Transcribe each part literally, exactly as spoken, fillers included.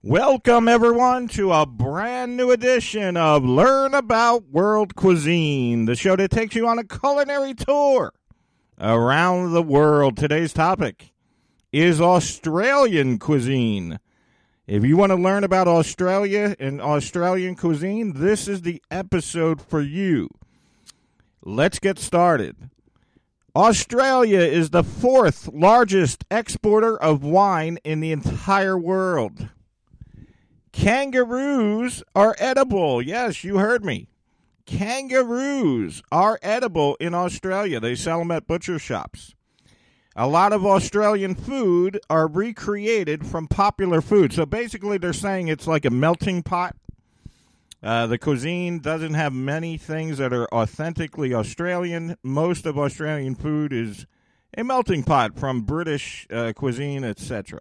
Welcome, everyone, to a brand new edition of Learn About World Cuisine, the show that takes you on a culinary tour around the world. Today's topic is Australian cuisine. If you want to learn about Australia and Australian cuisine, this is the episode for you. Let's get started. Australia is the fourth largest exporter of wine in the entire world. Kangaroos are edible. Yes, you heard me. Kangaroos are edible in Australia. They sell them at butcher shops. A lot of Australian food are recreated from popular food. So basically they're saying it's like a melting pot. Uh, the cuisine doesn't have many things that are authentically Australian. Most of Australian food is a melting pot from British uh, cuisine, et cetera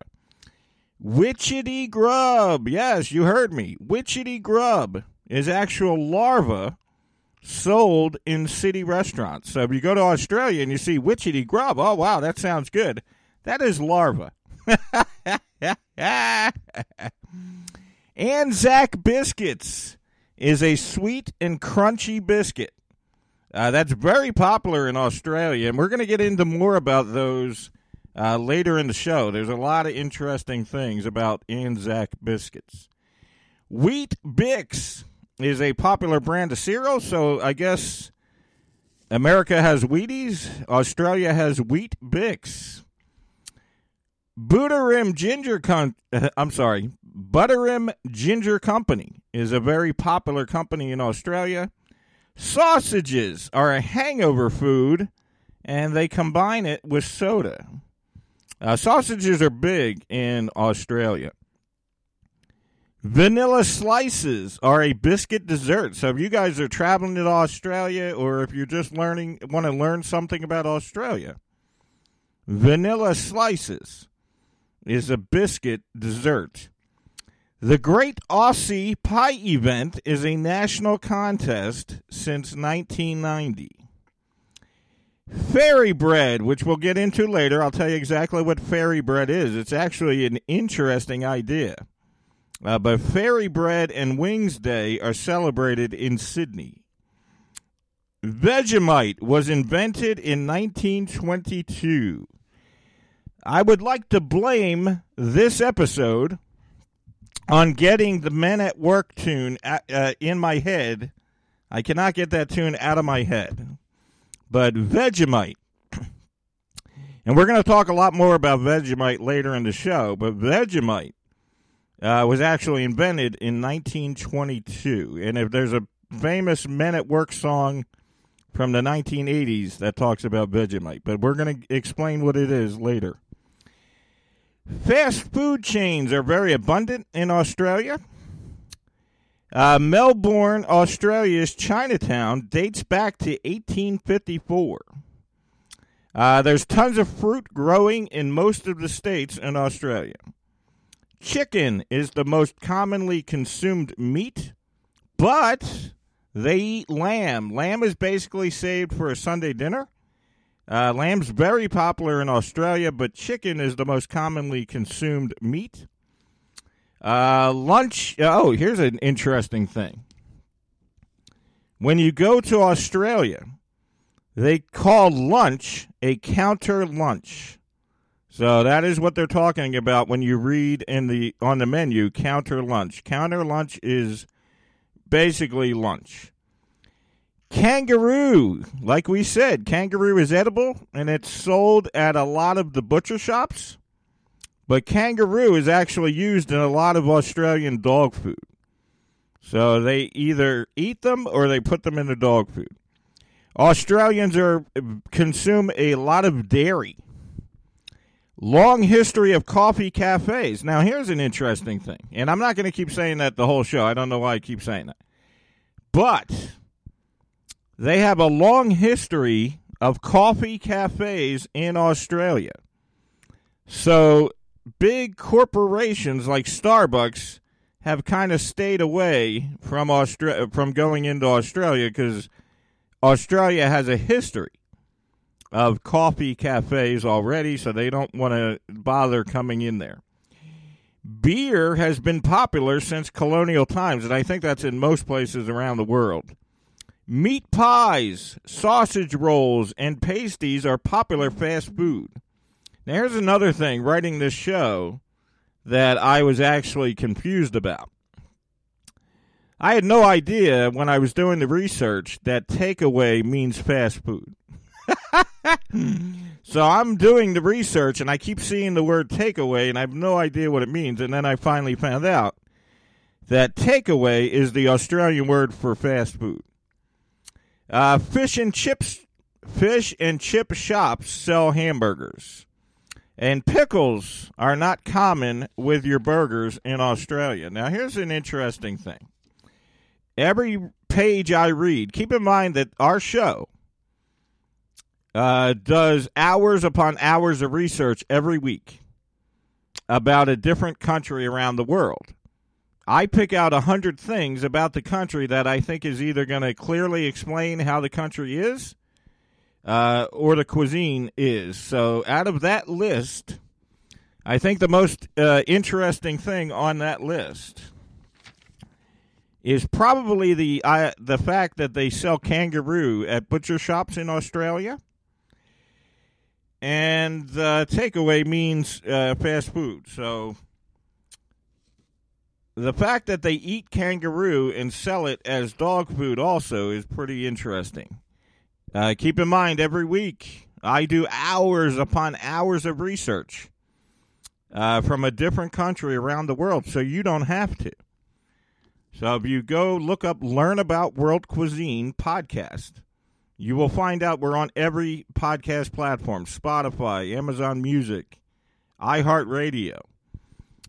Witchetty grub, yes, you heard me. Witchetty grub is actual larva sold in city restaurants. So if you go to Australia and you see witchetty grub, oh, wow, that sounds good. That is larva. Anzac Biscuits is a sweet and crunchy biscuit. Uh, that's very popular in Australia, and we're going to get into more about those Uh, later in the show. There's a lot of interesting things about Anzac Biscuits. Wheat Bix is a popular brand of cereal, so I guess America has Wheaties, Australia has Wheat Bix. Butterim Ginger Con- I'm sorry, Butterim Ginger Company is a very popular company in Australia. Sausages are a hangover food, and they combine it with soda. Uh, sausages are big in Australia. Vanilla slices are a biscuit dessert. So if you guys are traveling to Australia, or if you're just learning, want to learn something about Australia, vanilla slices is a biscuit dessert. The Great Aussie Pie Event is a national contest since nineteen ninety. Fairy bread, which we'll get into later. I'll tell you exactly what fairy bread is. It's actually an interesting idea. Uh, but Fairy Bread and Wings Day are celebrated in Sydney. Vegemite was invented in nineteen twenty-two. I would like to blame this episode on getting the Men at Work tune at, uh, in my head. I cannot get that tune out of my head. But Vegemite, and we're going to talk a lot more about Vegemite later in the show, but Vegemite uh, was actually invented in nineteen twenty-two. And if there's a famous Men at Work song from the nineteen eighties that talks about Vegemite, but we're going to explain what it is later. Fast food chains are very abundant in Australia. Uh, Melbourne, Australia's Chinatown dates back to eighteen fifty-four. Uh, there's tons of fruit growing in most of the states in Australia. Chicken is the most commonly consumed meat, but they eat lamb. Lamb is basically saved for a Sunday dinner. Uh, lamb's very popular in Australia, but chicken is the most commonly consumed meat. Uh, lunch, oh, here's an interesting thing. When you go to Australia, they call lunch a counter lunch. So that is what they're talking about when you read in the on the menu, counter lunch. Counter lunch is basically lunch. Kangaroo, like we said, kangaroo is edible, and it's sold at a lot of the butcher shops. But kangaroo is actually used in a lot of Australian dog food. So they either eat them or they put them in their dog food. Australians are consume a lot of dairy. Long history of coffee cafes. Now, here's an interesting thing. And I'm not going to keep saying that the whole show. I don't know why I keep saying that. But they have a long history of coffee cafes in Australia. So big corporations like Starbucks have kind of stayed away from Austra- from going into Australia because Australia has a history of coffee cafes already, so they don't want to bother coming in there. beer has been popular since colonial times, and I think that's in most places around the world. Meat pies, sausage rolls, and pasties are popular fast food. Now, here's another thing, writing this show, that I was actually confused about. I had no idea when I was doing the research that takeaway means fast food. So I'm doing the research, and I keep seeing the word takeaway, and I have no idea what it means. And then I finally found out that takeaway is the Australian word for fast food. Uh, fish and chips, fish and chip shops sell hamburgers. And pickles are not common with your burgers in Australia. Now, here's an interesting thing. Every page I read, keep in mind that our show uh, does hours upon hours of research every week about a different country around the world. I pick out one hundred things about the country that I think is either going to clearly explain how the country is uh, or the cuisine is. So out of that list, I think the most uh, interesting thing on that list is probably the uh, the fact that they sell kangaroo at butcher shops in Australia. And uh, takeaway means uh, fast food. So the fact that they eat kangaroo and sell it as dog food also is pretty interesting. Uh, keep in mind, every week I do hours upon hours of research uh, from a different country around the world, so you don't have to. So if you go look up Learn About World Cuisine podcast, you will find out we're on every podcast platform, Spotify, Amazon Music, iHeartRadio.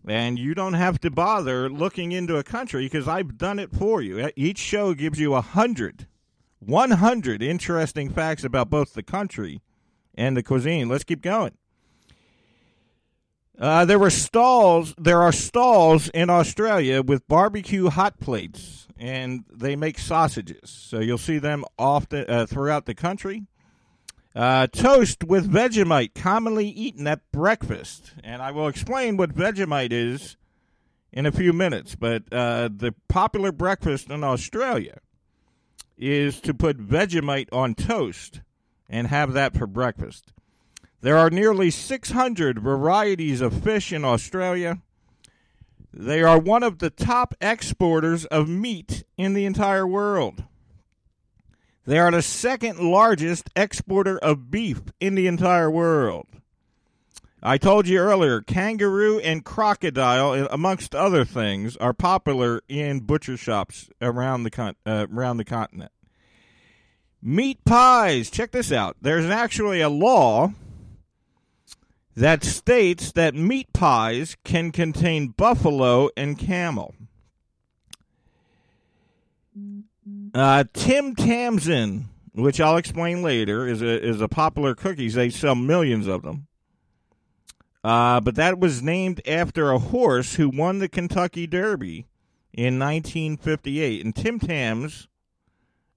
And you don't have to bother looking into a country because I've done it for you. Each show gives you one hundred, one hundred interesting facts about both the country and the cuisine. Let's keep going. Uh, there were stalls. There are stalls in Australia with barbecue hot plates, and they make sausages. So you'll see them often uh, throughout the country. Uh, toast with Vegemite, commonly eaten at breakfast, and I will explain what Vegemite is in a few minutes. But uh, the popular breakfast in Australia is to put Vegemite on toast and have that for breakfast. There are nearly six hundred varieties of fish in Australia. They are one of the top exporters of meat in the entire world. They are the second largest exporter of beef in the entire world. I told you earlier, kangaroo and crocodile, amongst other things, are popular in butcher shops around the con- uh, around the continent. Meat pies. Check this out. There's actually a law that states that meat pies can contain buffalo and camel. Uh, Tim Tams, which I'll explain later, is a is a popular cookies. They sell millions of them. Uh, but that was named after a horse who won the Kentucky Derby in nineteen fifty-eight. And Tim Tams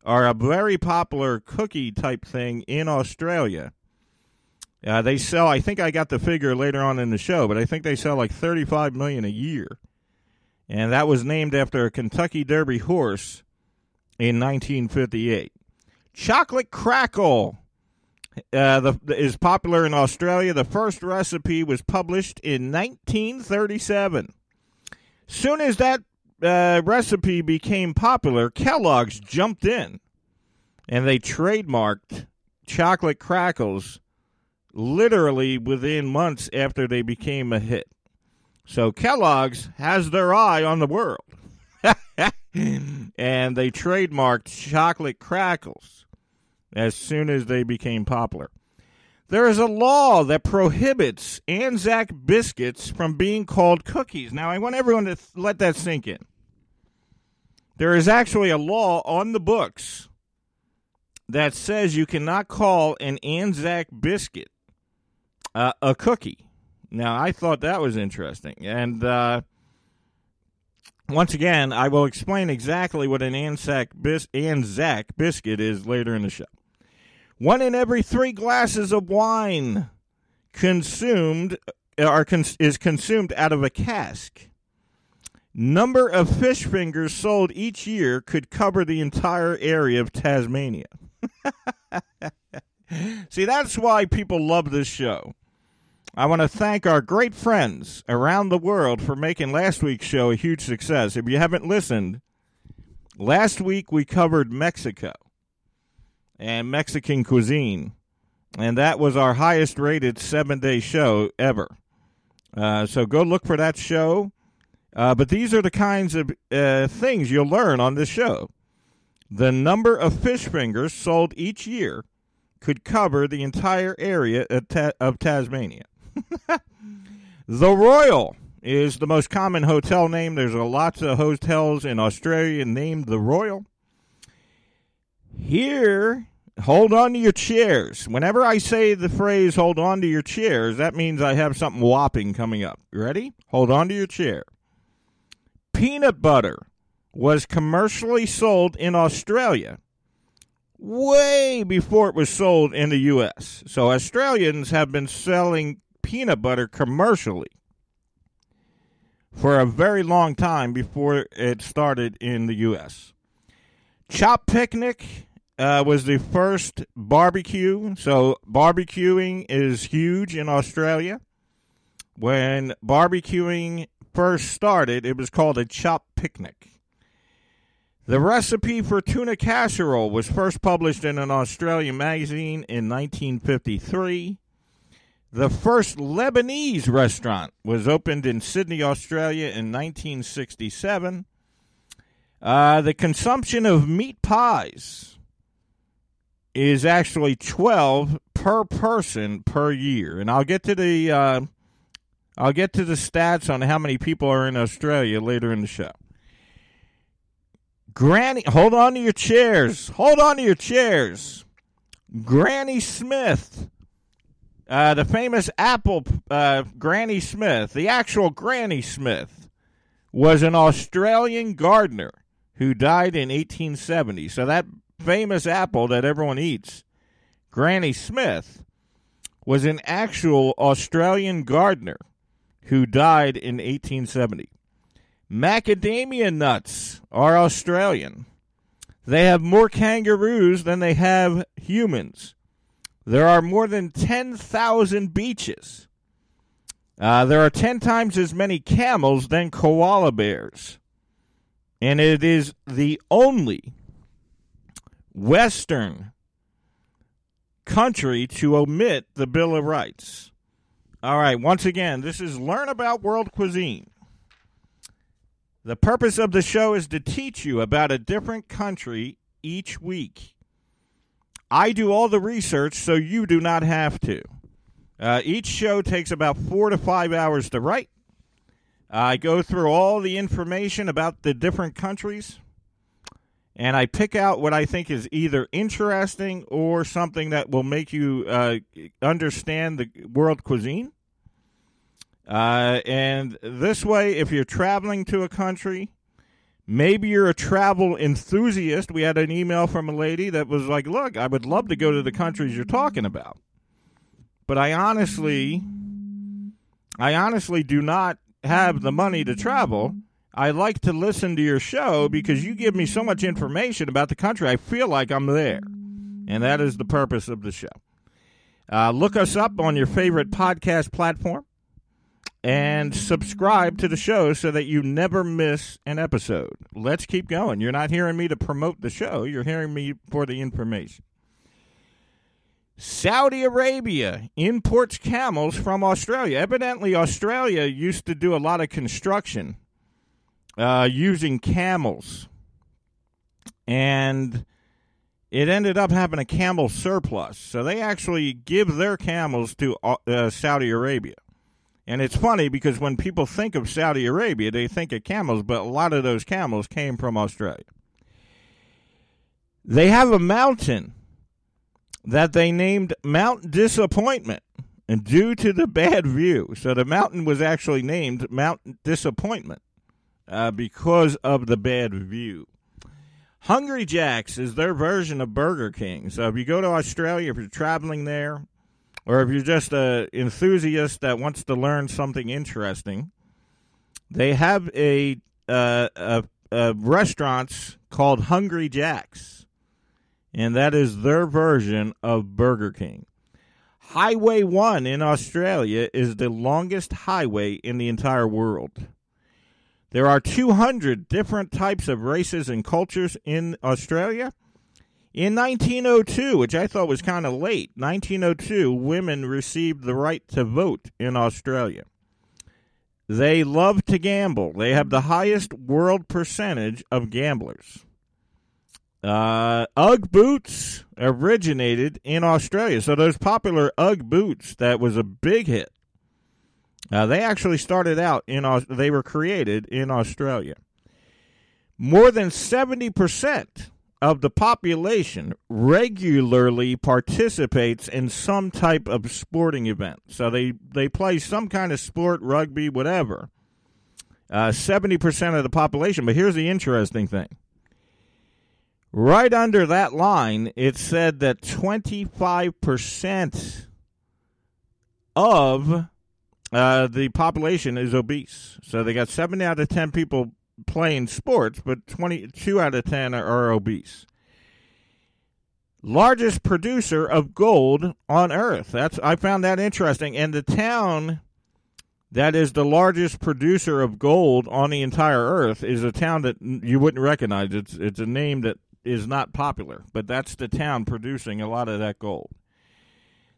are a very popular cookie type thing in Australia. Uh, they sell, I think I got the figure later on in the show, but I think they sell like thirty-five million a year. And that was named after a Kentucky Derby horse in nineteen fifty-eight. Chocolate Crackle uh, the, is popular in Australia. The first recipe was published in nineteen thirty-seven. Soon as that uh, recipe became popular, Kellogg's jumped in and they trademarked Chocolate Crackles literally within months after they became a hit. So Kellogg's has their eye on the world. And they trademarked Chocolate Crackles as soon as they became popular. There is a law that prohibits Anzac Biscuits from being called cookies. Now, I want everyone to th- let that sink in. There is actually a law on the books that says you cannot call an Anzac Biscuit Uh, a cookie. Now, I thought that was interesting. And uh, once again, I will explain exactly what an Anzac, bis- Anzac biscuit is later in the show. One in every three glasses of wine consumed uh, are cons- is consumed out of a cask. Number of fish fingers sold each year could cover the entire area of Tasmania. See, that's why people love this show. I want to thank our great friends around the world for making last week's show a huge success. If you haven't listened, last week we covered Mexico and Mexican cuisine, and that was our highest-rated seven-day show ever. Uh, so go look for that show. Uh, but these are the kinds of uh, things you'll learn on this show. The number of fish fingers sold each year could cover the entire area of, Ta- of Tasmania. The Royal is the most common hotel name. There's a lots of hotels in Australia named The Royal. Here, hold on to your chairs. Whenever I say the phrase, hold on to your chairs, that means I have something whopping coming up. Ready? Hold on to your chair. Peanut butter was commercially sold in Australia way before it was sold in the U S. So Australians have been selling peanut butter commercially for a very long time before it started in the U S. Chop Picnic uh, was the first barbecue. So barbecuing is huge in Australia. When barbecuing first started, it was called a chop picnic. The recipe for tuna casserole was first published in an Australian magazine in nineteen fifty-three. The first Lebanese restaurant was opened in Sydney, Australia in nineteen sixty-seven. Uh, the consumption of meat pies is actually twelve per person per year. And I'll get to the uh, I'll get to the stats on how many people are in Australia later in the show. Granny, hold on to your chairs. Hold on to your chairs. Granny Smith, uh, the famous apple uh, Granny Smith, the actual Granny Smith, was an Australian gardener who died in eighteen seventy. So that famous apple that everyone eats, Granny Smith, was an actual Australian gardener who died in eighteen seventy. Macadamia nuts are Australian. They have more kangaroos than they have humans. There are more than ten thousand beaches. Uh, there are ten times as many camels than koala bears. And it is the only Western country to omit the Bill of Rights. All right, once again, this is Learn About World Cuisine. The purpose of the show is to teach you about a different country each week. I do all the research, so you do not have to. Uh, each show takes about four to five hours to write. I go through all the information about the different countries, and I pick out what I think is either interesting or something that will make you uh, understand the world cuisine. Uh, and this way, if you're traveling to a country, maybe you're a travel enthusiast. We had an email from a lady that was like, look, I would love to go to the countries you're talking about, but I honestly, I honestly do not have the money to travel. I like to listen to your show because you give me so much information about the country. I feel like I'm there, and that is the purpose of the show. Uh, look us up on your favorite podcast platform. And subscribe to the show so that you never miss an episode. Let's keep going. You're not hearing me to promote the show. You're hearing me for the information. Saudi Arabia imports camels from Australia. Evidently, Australia used to do a lot of construction uh, using camels. And it ended up having a camel surplus. So they actually give their camels to uh, Saudi Arabia. And it's funny because when people think of Saudi Arabia, they think of camels, but a lot of those camels came from Australia. They have a mountain that they named Mount Disappointment and due to the bad view. So the mountain was actually named Mount Disappointment uh, because of the bad view. Hungry Jack's is their version of Burger King. So if you go to Australia, if you're traveling there, or if you're just an enthusiast that wants to learn something interesting, they have a, uh, a, a restaurants called Hungry Jack's, and that is their version of Burger King. Highway one in Australia is the longest highway in the entire world. There are two hundred different types of races and cultures in Australia. In nineteen oh two, which I thought was kind of late, nineteen oh two, women received the right to vote in Australia. They love to gamble. They have the highest world percentage of gamblers. Uh, Ugg boots originated in Australia. So those popular Ugg boots that was a big hit. Uh, they actually started out in, they were created in Australia. More than seventy percent of the population regularly participates in some type of sporting event. So they, they play some kind of sport, rugby, whatever. Uh, seventy percent of the population. But here's the interesting thing. Right under that line, it said that twenty-five percent of... Uh, the population is obese. So they got seven out of ten people playing sports, but twenty-two out of ten are, are obese. Largest producer of gold on Earth. That's I found that interesting. And the town that is the largest producer of gold on the entire Earth is a town that you wouldn't recognize. It's, it's a name that is not popular, but that's the town producing a lot of that gold.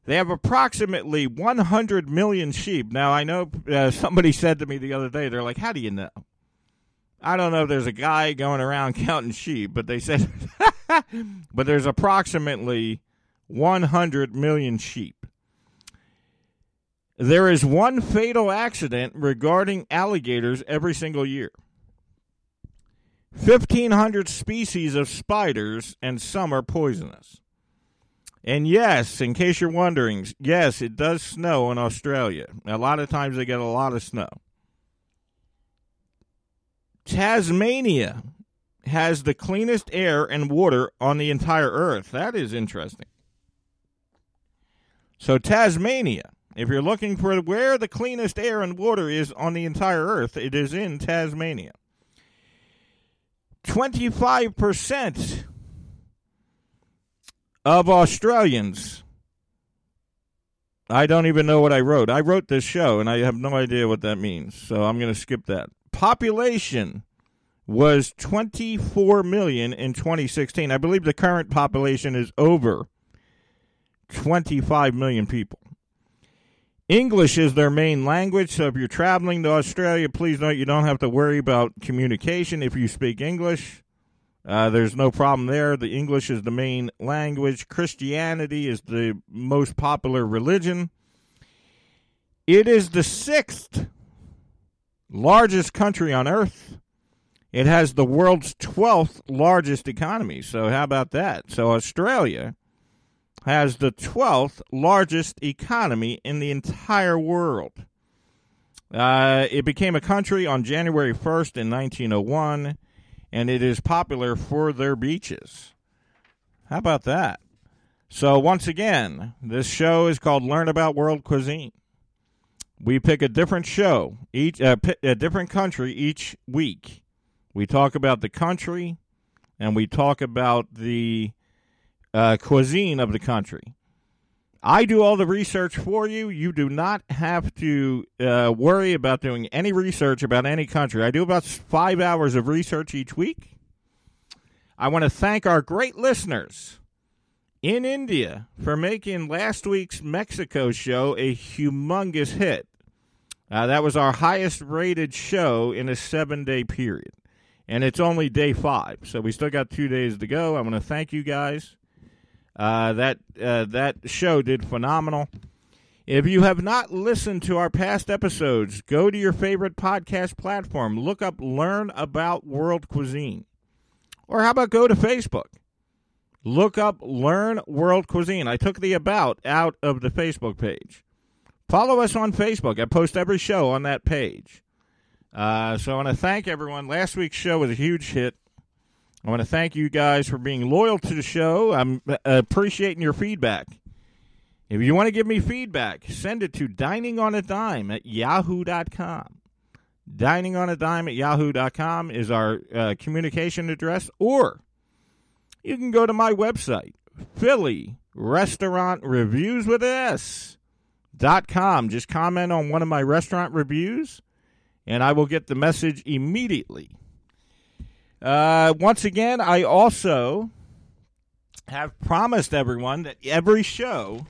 They have approximately one hundred million sheep. Now, I know uh, somebody said to me the other day, they're like, how do you know? I don't know if there's a guy going around counting sheep, but they said, but there's approximately one hundred million sheep. There is one fatal accident regarding alligators every single year. fifteen hundred species of spiders, and some are poisonous. And yes, in case you're wondering, yes, it does snow in Australia. A lot of times they get a lot of snow. Tasmania has the cleanest air and water on the entire Earth. That is interesting. So Tasmania, if you're looking for where the cleanest air and water is on the entire Earth, it is in Tasmania. twenty-five percent of Australians, I don't even know what I wrote. I wrote this show, and I have no idea what that means, so I'm going to skip that. Population was twenty-four million in twenty sixteen. I believe the current population is over twenty-five million people. English is their main language, so if you're traveling to Australia, please note you don't have to worry about communication if you speak English. Uh, there's no problem there. The English is the main language. Christianity is the most popular religion. It is the sixth largest country on Earth. It has the world's twelfth largest economy. So how about that? So Australia has the twelfth largest economy in the entire world. Uh, it became a country on January first in nineteen oh one. And it is popular for their beaches. How about that? So once again, this show is called Learn About World Cuisine. We pick a different show, each uh, a different country each week. We talk about the country, and we talk about the uh, cuisine of the country. I do all the research for you. You do not have to uh, worry about doing any research about any country. I do about five hours of research each week. I want to thank our great listeners in India for making last week's Mexico show a humongous hit. Uh, that was our highest rated show in a seven-day period, and it's only day five, so we still got two days to go. I want to thank you guys. Uh, that uh, that show did phenomenal. If you have not listened to our past episodes, go to your favorite podcast platform. Look up Learn About World Cuisine. Or how about go to Facebook? Look up Learn World Cuisine. I took the about out of the Facebook page. Follow us on Facebook. I post every show on that page. Uh, so I want to thank everyone. Last week's show was a huge hit. I want to thank you guys for being loyal to the show. I'm appreciating your feedback. If you want to give me feedback, send it to dining on a dime at yahoo dot com. dining on a dime at yahoo dot com is our uh, communication address, or you can go to my website, Philly Restaurant Reviews with S dot com. Just comment on one of my restaurant reviews, and I will get the message immediately. Uh, once again, I also have promised everyone that every show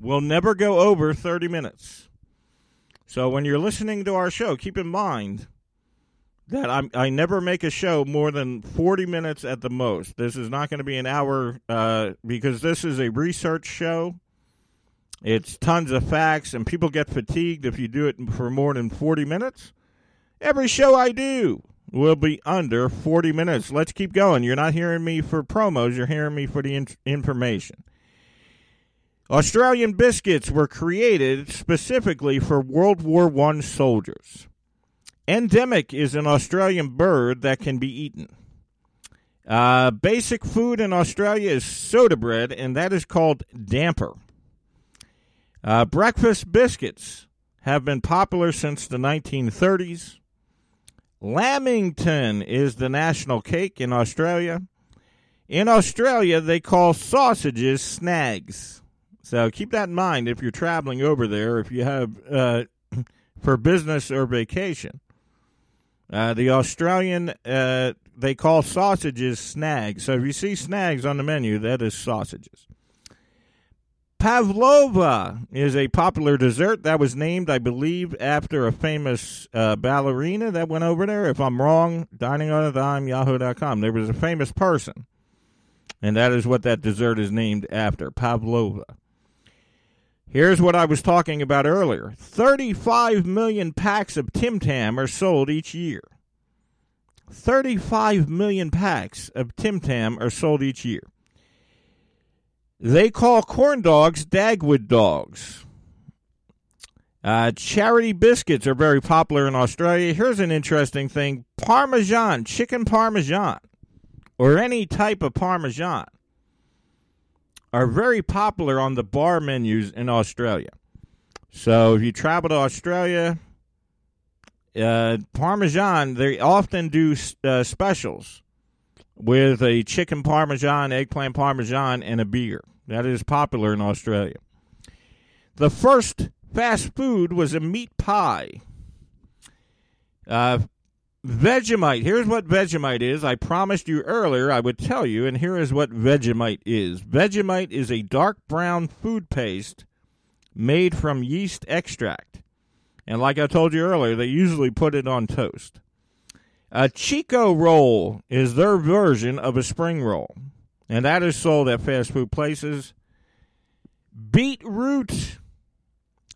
will never go over thirty minutes. So when you're listening to our show, keep in mind that I'm, I never make a show more than forty minutes at the most. This is not going to be an hour uh, because this is a research show. It's tons of facts, and people get fatigued if you do it for more than forty minutes. Every show I do will be under forty minutes. Let's keep going. You're not hearing me for promos. You're hearing me for the in- information. Australian biscuits were created specifically for World War One soldiers. Endemic is an Australian bird that can be eaten. Uh, basic food in Australia is soda bread, and that is called damper. Uh, breakfast biscuits have been popular since the nineteen thirties. Lamington is the national cake in Australia. In Australia, they call sausages snags. So keep that in mind if you're traveling over there, if you have uh, for business or vacation. Uh, the Australian, uh, they call sausages snags. So if you see snags on the menu, that is sausages. Pavlova is a popular dessert that was named, I believe, after a famous uh, ballerina that went over there. If I'm wrong, dining on a dime yahoo dot com. There was a famous person, and that is what that dessert is named after, Pavlova. Here's what I was talking about earlier. thirty-five million packs of Tim Tam are sold each year. thirty-five million packs of Tim Tam are sold each year. They call corn dogs Dagwood dogs. Uh, charity biscuits are very popular in Australia. Here's an interesting thing. Parmesan, chicken parmesan, or any type of parmesan, are very popular on the bar menus in Australia. So if you travel to Australia, uh, parmesan, they often do uh, specials with a chicken parmesan, eggplant parmesan, and a beer. That is popular in Australia. The first fast food was a meat pie. Uh, Vegemite. Here's what Vegemite is. I promised you earlier I would tell you, and here is what Vegemite is. Vegemite is a dark brown food paste made from yeast extract. And like I told you earlier, they usually put it on toast. A Chico roll is their version of a spring roll, and that is sold at fast food places. Beetroot,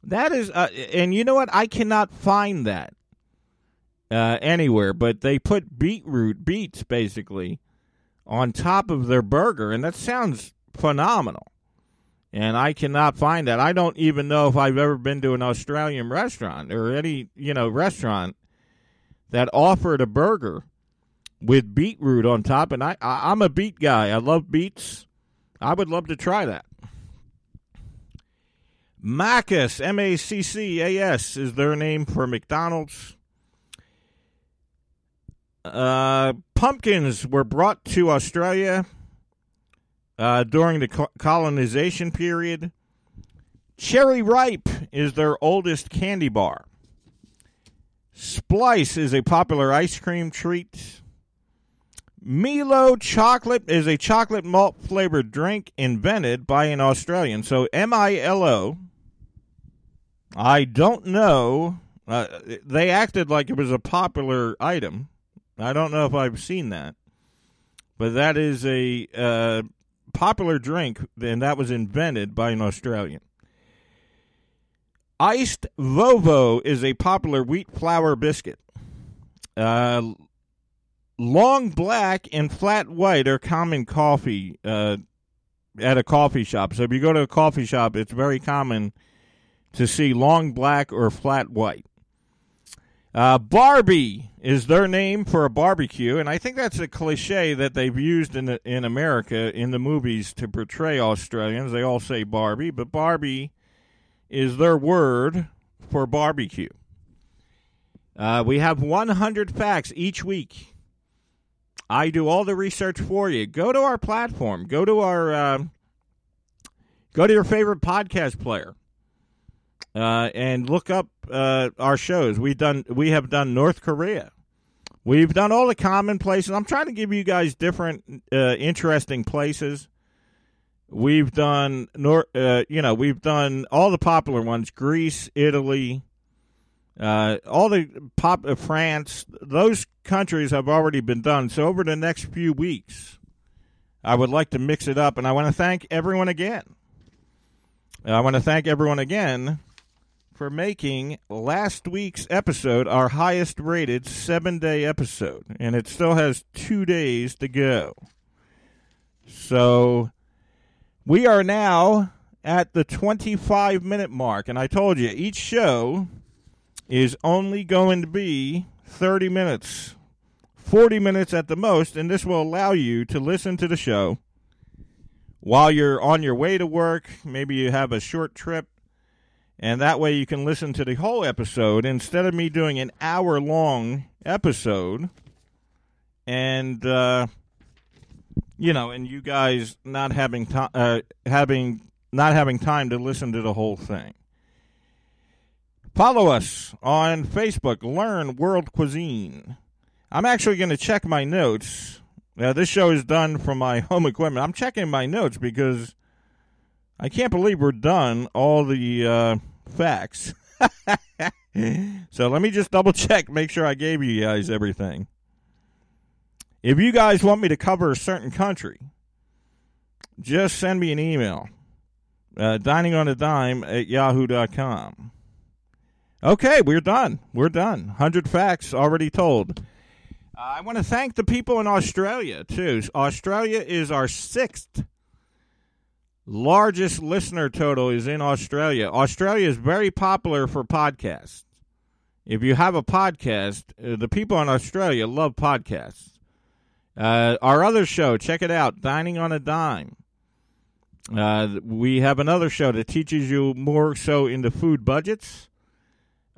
that is, uh, and you know what? I cannot find that uh, anywhere, but they put beetroot, beets basically, on top of their burger, and that sounds phenomenal. And I cannot find that. I don't even know if I've ever been to an Australian restaurant or any, you know, restaurant that offered a burger with beetroot on top. And I, I, I'm a beet guy. I love beets. I would love to try that. Maccas, M A C C A S, is their name for McDonald's. Uh, pumpkins were brought to Australia uh, during the co- colonization period. Cherry Ripe is their oldest candy bar. Splice is a popular ice cream treat. Milo chocolate is a chocolate malt flavored drink invented by an Australian. So M I L O, I don't know. Uh, they acted like it was a popular item. I don't know if I've seen that. But that is a uh, popular drink, and that was invented by an Australian. Iced Vovo is a popular wheat flour biscuit. Uh, long black and flat white are common coffee uh, at a coffee shop. So if you go to a coffee shop, it's very common to see long black or flat white. Uh, Barbie is their name for a barbecue, and I think that's a cliche that they've used in the, in America in the movies to portray Australians. They all say Barbie, but Barbie is their word for barbecue. Uh, we have one hundred facts each week. I do all the research for you. Go to our platform. Go to our uh, go to your favorite podcast player. Uh, and look up uh, our shows. We've done, we have done North Korea. We've done all the common places. I'm trying to give you guys different, uh, interesting places. We've done, nor- uh, you know, we've done all the popular ones: Greece, Italy, uh, all the pop uh, France. Those countries have already been done. So over the next few weeks, I would like to mix it up, and I want to thank everyone again. I want to thank everyone again. For making last week's episode our highest rated seven day episode, and it still has two days to go. So we are now at the twenty-five minute mark, and I told you each show is only going to be thirty minutes, forty minutes at the most, and this will allow you to listen to the show while you're on your way to work. Maybe you have a short trip. And that way you can listen to the whole episode instead of me doing an hour-long episode and, uh, you know, and you guys not having, to- uh, having not having time to listen to the whole thing. Follow us on Facebook, Learn World Cuisine. I'm actually going to check my notes. Now, this show is done from my home equipment. I'm checking my notes because I can't believe we're done all the... Uh, facts. So let me just double check, make sure I gave you guys everything. If you guys want me to cover a certain country, just send me an email. Uh, dining on a dime at yahoo dot com. Okay, we're done. We're done. one hundred facts already told. Uh, I want to thank the people in Australia, too. Australia is our sixth largest listener total is in Australia. Australia is very popular for podcasts. If you have a podcast, uh, the people in Australia love podcasts. Uh, our other show, check it out, Dining on a Dime. Uh, we have another show that teaches you more so into food budgets.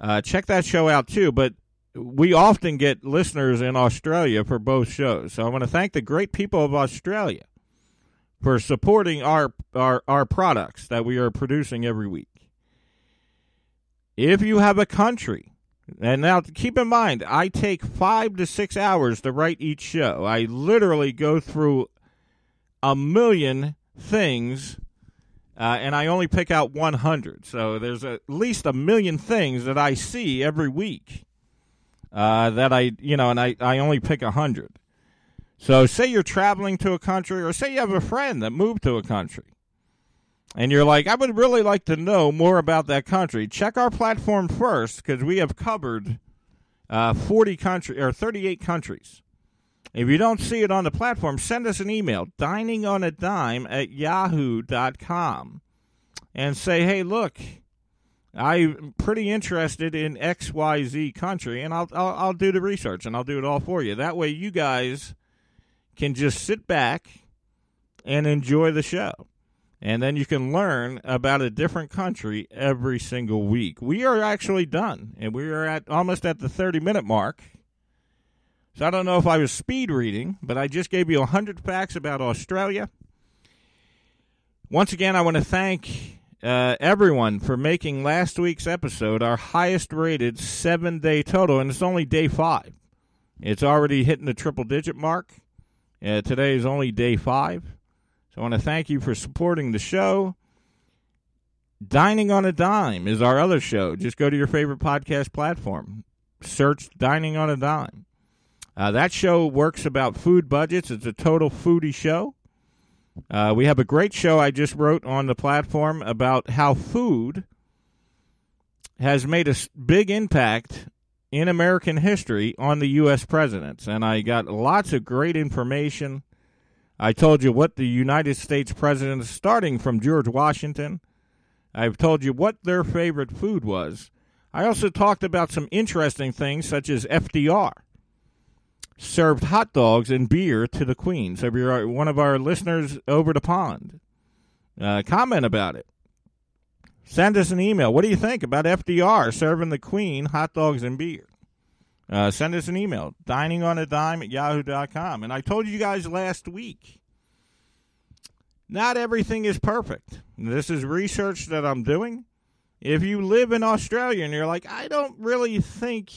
Uh, check that show out too, but we often get listeners in Australia for both shows. So I want to thank the great people of Australia for supporting our, our our products that we are producing every week. If you have a country, and now keep in mind, I take five to six hours to write each show. I literally go through a million things, uh, and I only pick out one hundred. So there's at least a million things that I see every week uh, that I, you know, and I, I only pick one hundred. So say you're traveling to a country, or say you have a friend that moved to a country, and you're like, I would really like to know more about that country. Check our platform first, because we have covered uh, forty country or thirty-eight countries. If you don't see it on the platform, send us an email, diningonadime at yahoo dot com, and say, hey, look, I'm pretty interested in X Y Z country, and I'll, I'll I'll do the research, and I'll do it all for you. That way you guys can just sit back and enjoy the show. And then you can learn about a different country every single week. We are actually done, and we are at almost at the thirty-minute mark. So I don't know if I was speed reading, but I just gave you one hundred facts about Australia. Once again, I want to thank uh, everyone for making last week's episode our highest-rated seven-day total, and it's only day five. It's already hitting the triple-digit mark. Uh, today is only day five, so I want to thank you for supporting the show. Dining on a Dime is our other show. Just go to your favorite podcast platform. Search Dining on a Dime. Uh, that show works about food budgets. It's a total foodie show. Uh, we have a great show I just wrote on the platform about how food has made a big impact in American history on the U S presidents, and I got lots of great information. I told you what the United States presidents, starting from George Washington, I've told you what their favorite food was. I also talked about some interesting things such as F D R served hot dogs and beer to the Queen. So if you're one of our listeners over the pond, uh, comment about it. Send us an email. What do you think about F D R serving the Queen hot dogs and beer? Uh, send us an email, dining on a dime at yahoo dot com. And I told you guys last week, not everything is perfect. This is research that I'm doing. If you live in Australia and you're like, I don't really think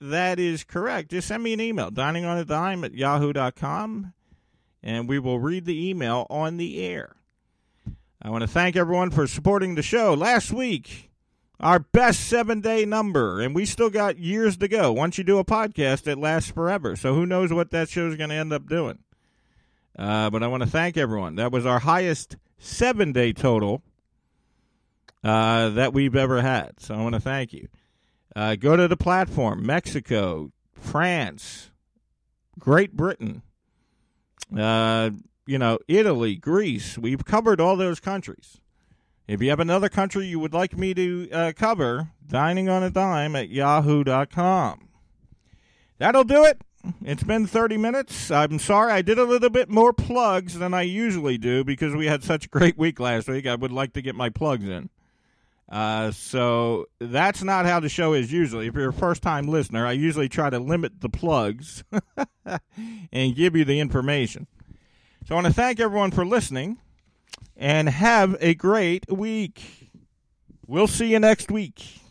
that is correct, just send me an email, dining on a dime at yahoo dot com, and we will read the email on the air. I want to thank everyone for supporting the show. Last week, our best seven-day number, and we still got years to go. Once you do a podcast, it lasts forever, so who knows what that show is going to end up doing. Uh, but I want to thank everyone. That was our highest seven-day total uh, that we've ever had, so I want to thank you. Uh, go to the platform, Mexico, France, Great Britain, uh you know, Italy, Greece. We've covered all those countries. If you have another country you would like me to uh, cover, dining on a dime at yahoo dot com. That'll do it. It's been thirty minutes. I'm sorry I did a little bit more plugs than I usually do because we had such a great week last week. I would like to get my plugs in. Uh, so that's not how the show is usually. If you're a first-time listener, I usually try to limit the plugs and give you the information. So I want to thank everyone for listening, and have a great week. We'll see you next week.